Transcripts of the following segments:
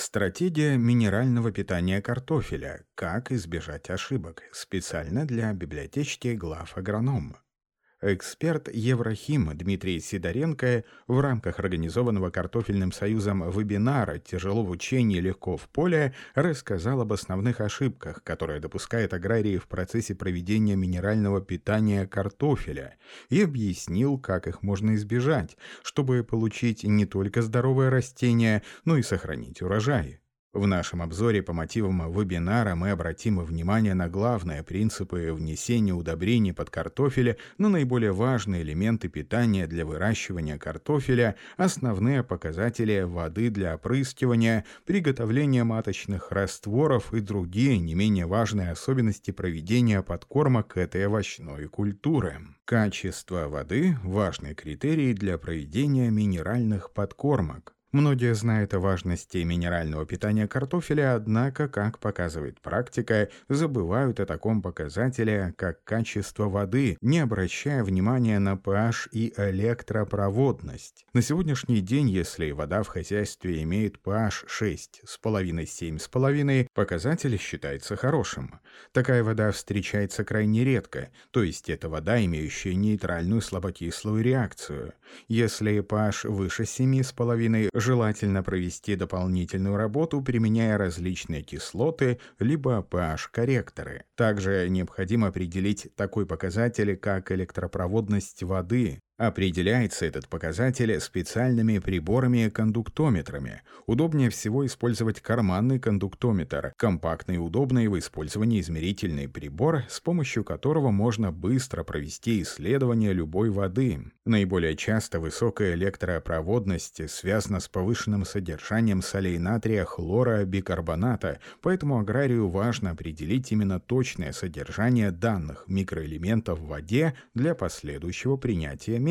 Стратегия минерального питания картофеля. Как избежать ошибок. Специально для библиотечки «Главагроном». Эксперт Еврохим Дмитрий Сидоренко в рамках организованного Картофельным союзом вебинара «Тяжело в учении, легко в поле» рассказал об основных ошибках, которые допускают аграрии в процессе проведения минерального питания картофеля, и объяснил, как их можно избежать, чтобы получить не только здоровое растение, но и сохранить урожай. В нашем обзоре по мотивам вебинара мы обратим внимание на главные принципы внесения удобрений под картофель, на наиболее важные элементы питания для выращивания картофеля, основные показатели воды для опрыскивания, приготовления маточных растворов и другие не менее важные особенности проведения подкормок этой овощной культуры. Качество воды – важный критерий для проведения минеральных подкормок. Многие знают о важности минерального питания картофеля, однако, как показывает практика, забывают о таком показателе, как качество воды, не обращая внимания на pH и электропроводность. На сегодняшний день, если вода в хозяйстве имеет pH 6,5-7,5, показатель считается хорошим. Такая вода встречается крайне редко, то есть это вода, имеющая нейтральную слабокислую реакцию. Если pH выше 7,5, желательно провести дополнительную работу, применяя различные кислоты, либо pH-корректоры. Также необходимо определить такой показатель, как электропроводность воды. Определяется этот показатель специальными приборами-кондуктометрами. Удобнее всего использовать карманный кондуктометр, компактный и удобный в использовании измерительный прибор, с помощью которого можно быстро провести исследование любой воды. Наиболее часто высокая электропроводность связана с повышенным содержанием солей натрия, хлора, бикарбоната, поэтому аграрию важно определить именно точное содержание данных микроэлементов в воде для последующего принятия мер.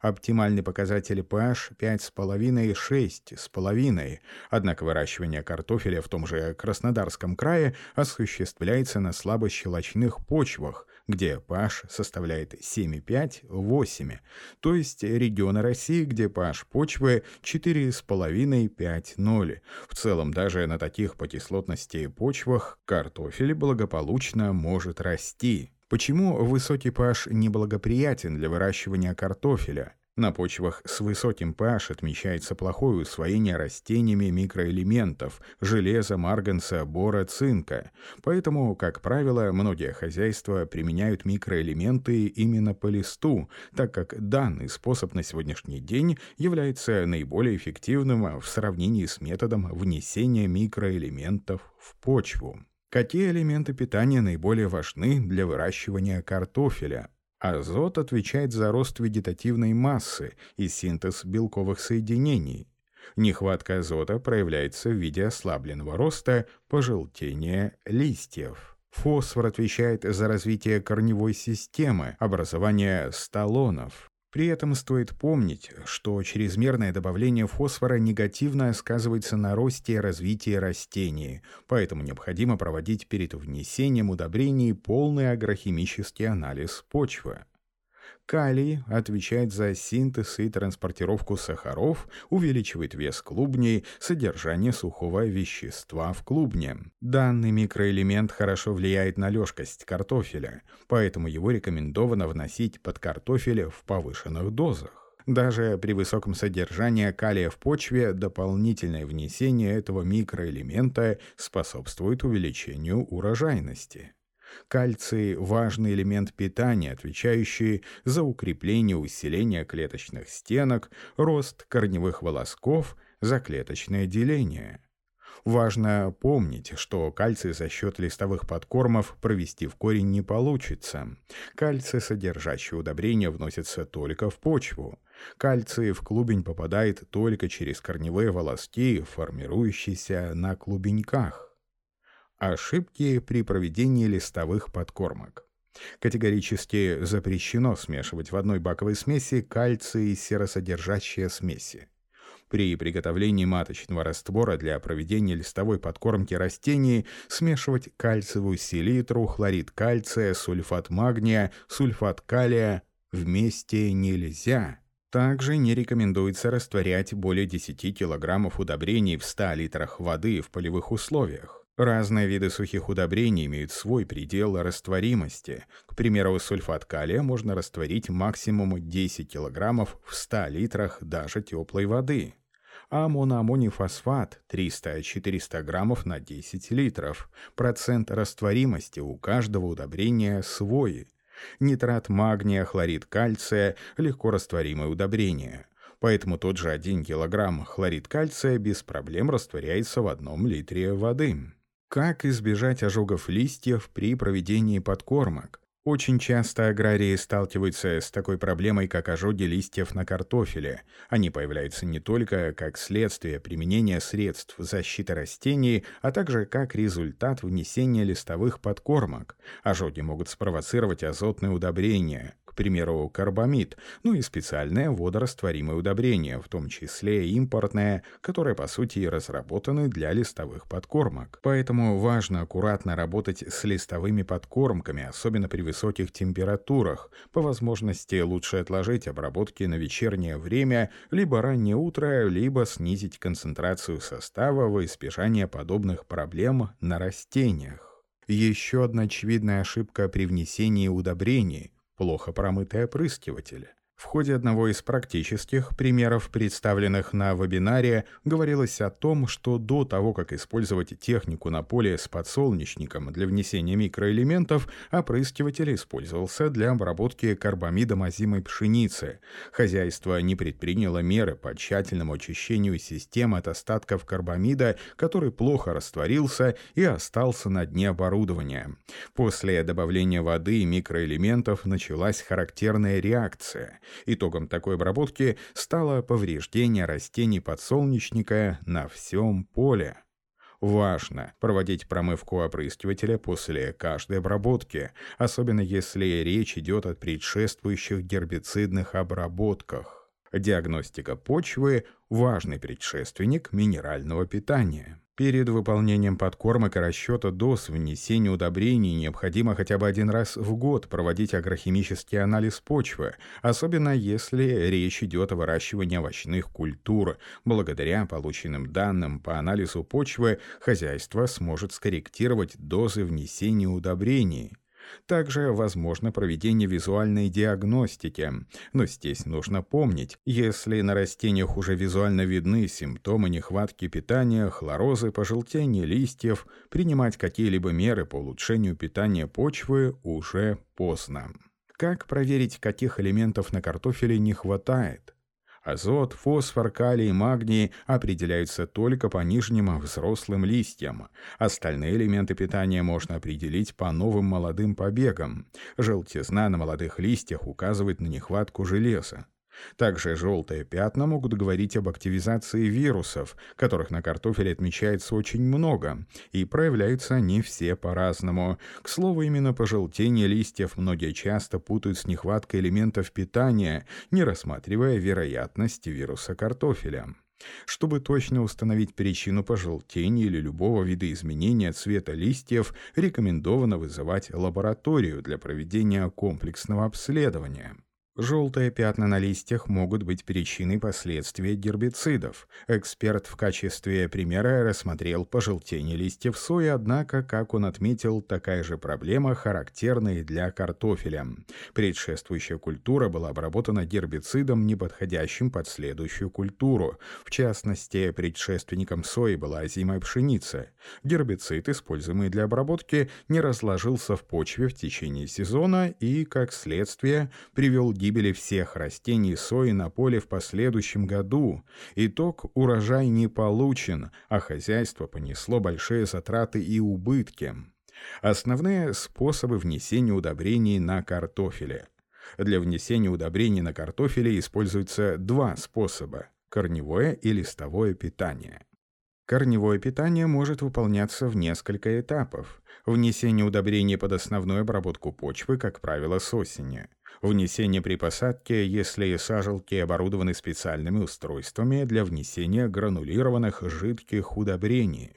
Оптимальный показатель pH 5,5-6,5. Однако выращивание картофеля в том же Краснодарском крае осуществляется на слабощелочных почвах, где pH составляет 7,5-8, то есть регионы России, где pH почвы 4,5-5,0. В целом, даже на таких по кислотности почвах картофель благополучно может расти. Почему высокий pH неблагоприятен для выращивания картофеля? На почвах с высоким pH отмечается плохое усвоение растениями микроэлементов – железа, марганца, бора, цинка. Поэтому, как правило, многие хозяйства применяют микроэлементы именно по листу, так как данный способ на сегодняшний день является наиболее эффективным в сравнении с методом внесения микроэлементов в почву. Какие элементы питания наиболее важны для выращивания картофеля? Азот отвечает за рост вегетативной массы и синтез белковых соединений. Нехватка азота проявляется в виде ослабленного роста, пожелтения листьев. Фосфор отвечает за развитие корневой системы, образование столонов. При этом стоит помнить, что чрезмерное добавление фосфора негативно сказывается на росте и развитии растений, поэтому необходимо проводить перед внесением удобрений полный агрохимический анализ почвы. Калий отвечает за синтез и транспортировку сахаров, увеличивает вес клубней, содержание сухого вещества в клубне. Данный микроэлемент хорошо влияет на лёжкость картофеля, поэтому его рекомендовано вносить под картофель в повышенных дозах. Даже при высоком содержании калия в почве дополнительное внесение этого микроэлемента способствует увеличению урожайности. Кальций – важный элемент питания, отвечающий за укрепление и усиление клеточных стенок, рост корневых волосков, заклеточное деление. Важно помнить, что кальций за счет листовых подкормов провести в корень не получится. Кальций, содержащий удобрение, вносится только в почву. Кальций в клубень попадает только через корневые волоски, формирующиеся на клубеньках. Ошибки при проведении листовых подкормок. Категорически запрещено смешивать в одной баковой смеси кальций и серосодержащие смеси. При приготовлении маточного раствора для проведения листовой подкормки растений смешивать кальциевую селитру, хлорид кальция, сульфат магния, сульфат калия вместе нельзя. Также не рекомендуется растворять более 10 кг удобрений в 100 литрах воды в полевых условиях. Разные виды сухих удобрений имеют свой предел растворимости. К примеру, сульфат калия можно растворить максимум 10 кг в 100 литрах даже теплой воды, а моноаммоний фосфат 300-400 граммов на 10 литров. Процент растворимости у каждого удобрения свой. Нитрат магния, хлорид кальция – легкорастворимые удобрения. Поэтому тот же 1 кг хлорид кальция без проблем растворяется в 1 литре воды. Как избежать ожогов листьев при проведении подкормок? Очень часто аграрии сталкиваются с такой проблемой, как ожоги листьев на картофеле. Они появляются не только как следствие применения средств защиты растений, а также как результат внесения листовых подкормок. Ожоги могут спровоцировать азотные удобрения, к примеру, карбамид, и специальное водорастворимое удобрение, в том числе импортное, которое, по сути, разработаны для листовых подкормок. Поэтому важно аккуратно работать с листовыми подкормками, особенно при высоких температурах. По возможности лучше отложить обработки на вечернее время, либо раннее утро, либо снизить концентрацию состава во избежание подобных проблем на растениях. Еще одна очевидная ошибка при внесении удобрений – плохо промытый опрыскиватель. В ходе одного из практических примеров, представленных на вебинаре, говорилось о том, что до того, как использовать технику на поле с подсолнечником для внесения микроэлементов, опрыскиватель использовался для обработки карбамидом озимой пшеницы. Хозяйство не предприняло меры по тщательному очищению системы от остатков карбамида, который плохо растворился и остался на дне оборудования. После добавления воды и микроэлементов началась характерная реакция. Итогом такой обработки стало повреждение растений подсолнечника на всем поле. Важно проводить промывку опрыскивателя после каждой обработки, особенно если речь идет о предшествующих гербицидных обработках. Диагностика почвы – важный предшественник минерального питания. Перед выполнением подкормок и расчета доз внесения удобрений необходимо хотя бы 1 раз в год проводить агрохимический анализ почвы, особенно если речь идет о выращивании овощных культур. Благодаря полученным данным по анализу почвы хозяйство сможет скорректировать дозы внесения удобрений. Также возможно проведение визуальной диагностики. Но здесь нужно помнить, если на растениях уже визуально видны симптомы нехватки питания, хлорозы, пожелтения листьев, принимать какие-либо меры по улучшению питания почвы уже поздно. Как проверить, каких элементов на картофеле не хватает? Азот, фосфор, калий, магний определяются только по нижним взрослым листьям. Остальные элементы питания можно определить по новым молодым побегам. Желтизна на молодых листьях указывает на нехватку железа. Также желтые пятна могут говорить об активизации вирусов, которых на картофеле отмечается очень много, и проявляются они все по-разному. К слову, именно пожелтение листьев многие часто путают с нехваткой элементов питания, не рассматривая вероятность вируса картофеля. Чтобы точно установить причину пожелтения или любого вида изменения цвета листьев, рекомендовано вызывать лабораторию для проведения комплексного обследования. Желтые пятна на листьях могут быть причиной последствия гербицидов. Эксперт в качестве примера рассмотрел пожелтение листьев сои, однако, как он отметил, такая же проблема характерна и для картофеля. Предшествующая культура была обработана гербицидом, неподходящим под следующую культуру. В частности, предшественником сои была озимая пшеница. Гербицид, используемый для обработки, не разложился в почве в течение сезона и, как следствие, привел к гибели всех растений сои на поле в последующем году. Итог: урожай не получен, а хозяйство понесло большие затраты и убытки. Основные способы внесения удобрений на картофеле. Для внесения удобрений на картофеле используются 2 способа – корневое и листовое питание. Корневое питание может выполняться в несколько этапов. Внесение удобрений под основную обработку почвы, как правило, с осени. Внесение при посадке, если сажалки оборудованы специальными устройствами для внесения гранулированных жидких удобрений.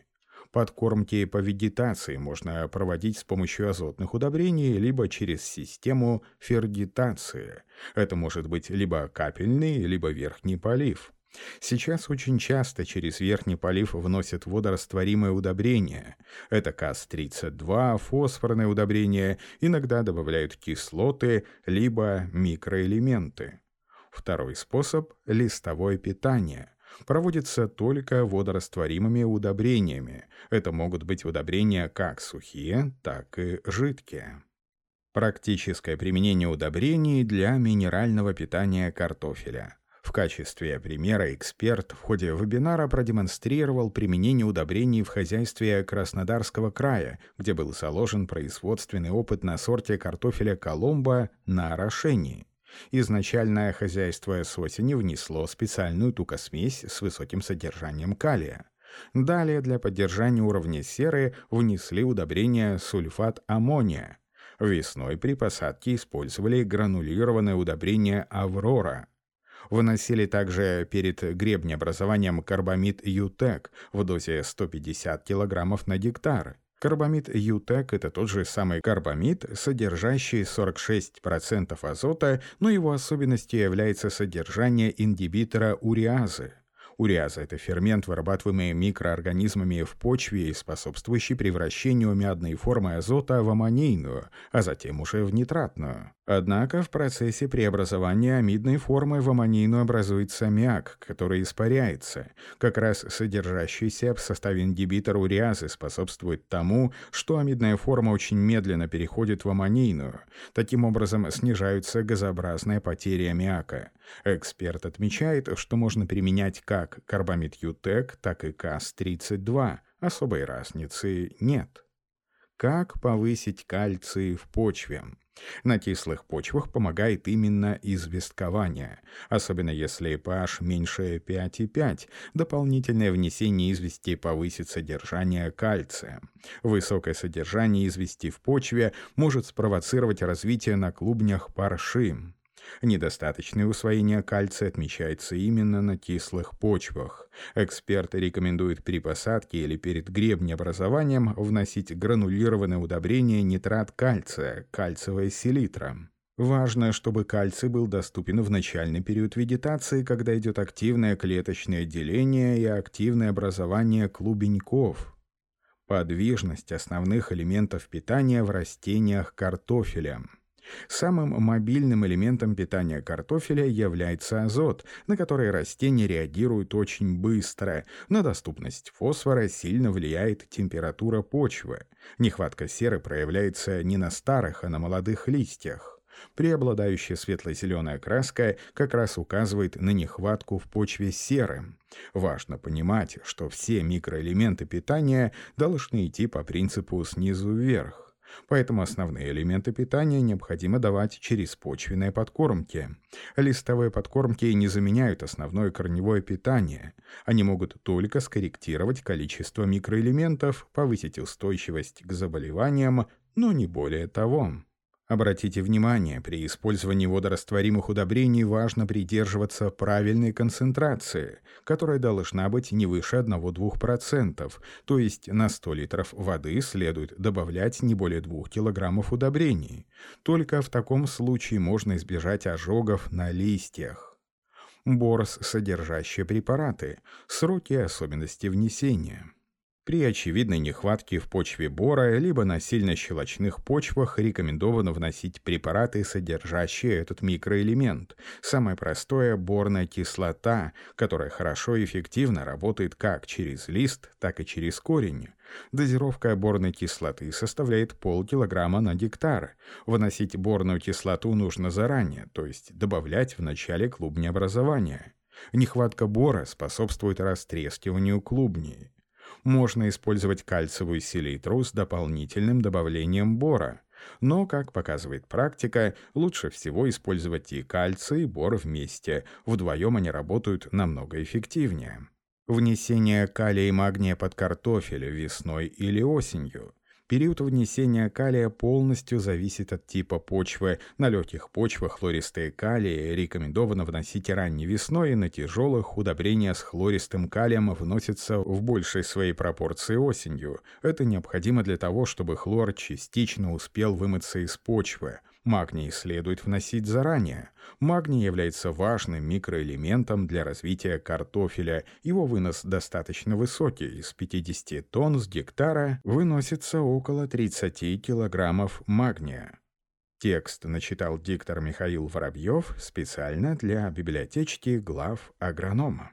Подкормки по вегетации можно проводить с помощью азотных удобрений либо через систему фергитации. Это может быть либо капельный, либо верхний полив. Сейчас очень часто через верхний полив вносят водорастворимые удобрения. Это КАС-32, фосфорные удобрения, иногда добавляют кислоты, либо микроэлементы. Второй способ – листовое питание. Проводится только водорастворимыми удобрениями. Это могут быть удобрения как сухие, так и жидкие. Практическое применение удобрений для минерального питания картофеля. В качестве примера эксперт в ходе вебинара продемонстрировал применение удобрений в хозяйстве Краснодарского края, где был заложен производственный опыт на сорте картофеля «Коломбо» на орошении. Изначальное хозяйство с осени внесло специальную тукосмесь с высоким содержанием калия. Далее для поддержания уровня серы внесли удобрение сульфат аммония. Весной при посадке использовали гранулированное удобрение «Аврора». Вносили также перед гребнеобразованием карбамид ЮТЕК в дозе 150 кг на гектар. Карбамид ЮТЕК – это тот же самый карбамид, содержащий 46% азота, но его особенностью является содержание ингибитора уреазы. Уреаза – это фермент, вырабатываемый микроорганизмами в почве и способствующий превращению мядной формы азота в аммонийную, а затем уже в нитратную. Однако в процессе преобразования амидной формы в аммонийную образуется аммиак, который испаряется. Как раз содержащийся в составе ингибитор уреазы способствует тому, что амидная форма очень медленно переходит в аммонийную. Таким образом, снижаются газообразные потери аммиака. Эксперт отмечает, что можно применять как карбамид ЮТЕК, так и КАС-32. Особой разницы нет. Как повысить кальций в почве? На кислых почвах помогает именно известкование, особенно если pH меньше 5,5, дополнительное внесение извести повысит содержание кальция. Высокое содержание извести в почве может спровоцировать развитие на клубнях парши. Недостаточное усвоение кальция отмечается именно на кислых почвах. Эксперты рекомендуют при посадке или перед гребнеобразованием вносить гранулированное удобрение нитрат кальция, кальциевая селитра. Важно, чтобы кальций был доступен в начальный период вегетации, когда идет активное клеточное деление и активное образование клубеньков. Подвижность основных элементов питания в растениях картофеля. Самым мобильным элементом питания картофеля является азот, на который растения реагируют очень быстро. На доступность фосфора сильно влияет температура почвы. Нехватка серы проявляется не на старых, а на молодых листьях. Преобладающая светло-зеленая краска как раз указывает на нехватку в почве серы. Важно понимать, что все микроэлементы питания должны идти по принципу снизу вверх. Поэтому основные элементы питания необходимо давать через почвенные подкормки. Листовые подкормки не заменяют основное корневое питание. Они могут только скорректировать количество микроэлементов, повысить устойчивость к заболеваниям, но не более того. Обратите внимание, при использовании водорастворимых удобрений важно придерживаться правильной концентрации, которая должна быть не выше 1-2%, то есть на 100 литров воды следует добавлять не более 2 кг удобрений. Только в таком случае можно избежать ожогов на листьях. Борс, содержащие препараты, сроки и особенности внесения. При очевидной нехватке в почве бора либо на сильно-щелочных почвах рекомендовано вносить препараты, содержащие этот микроэлемент. Самое простое – борная кислота, которая хорошо и эффективно работает как через лист, так и через корень. Дозировка борной кислоты составляет 0,5 кг на гектар. Вносить борную кислоту нужно заранее, то есть добавлять в начале клубнеобразования. Нехватка бора способствует растрескиванию клубней. Можно использовать кальциевую селитру с дополнительным добавлением бора. Но, как показывает практика, лучше всего использовать и кальций, и бор вместе. Вдвоем они работают намного эффективнее. Внесение калия и магния под картофель весной или осенью. Период внесения калия полностью зависит от типа почвы. На легких почвах хлористые калии рекомендовано вносить ранней весной, и на тяжелых удобрения с хлористым калием вносятся в большей своей пропорции осенью. Это необходимо для того, чтобы хлор частично успел вымыться из почвы. Магний следует вносить заранее. Магний является важным микроэлементом для развития картофеля. Его вынос достаточно высокий. Из 50 тонн с гектара выносится около 30 килограммов магния. Текст начитал диктор Михаил Воробьев специально для библиотечки Главагронома.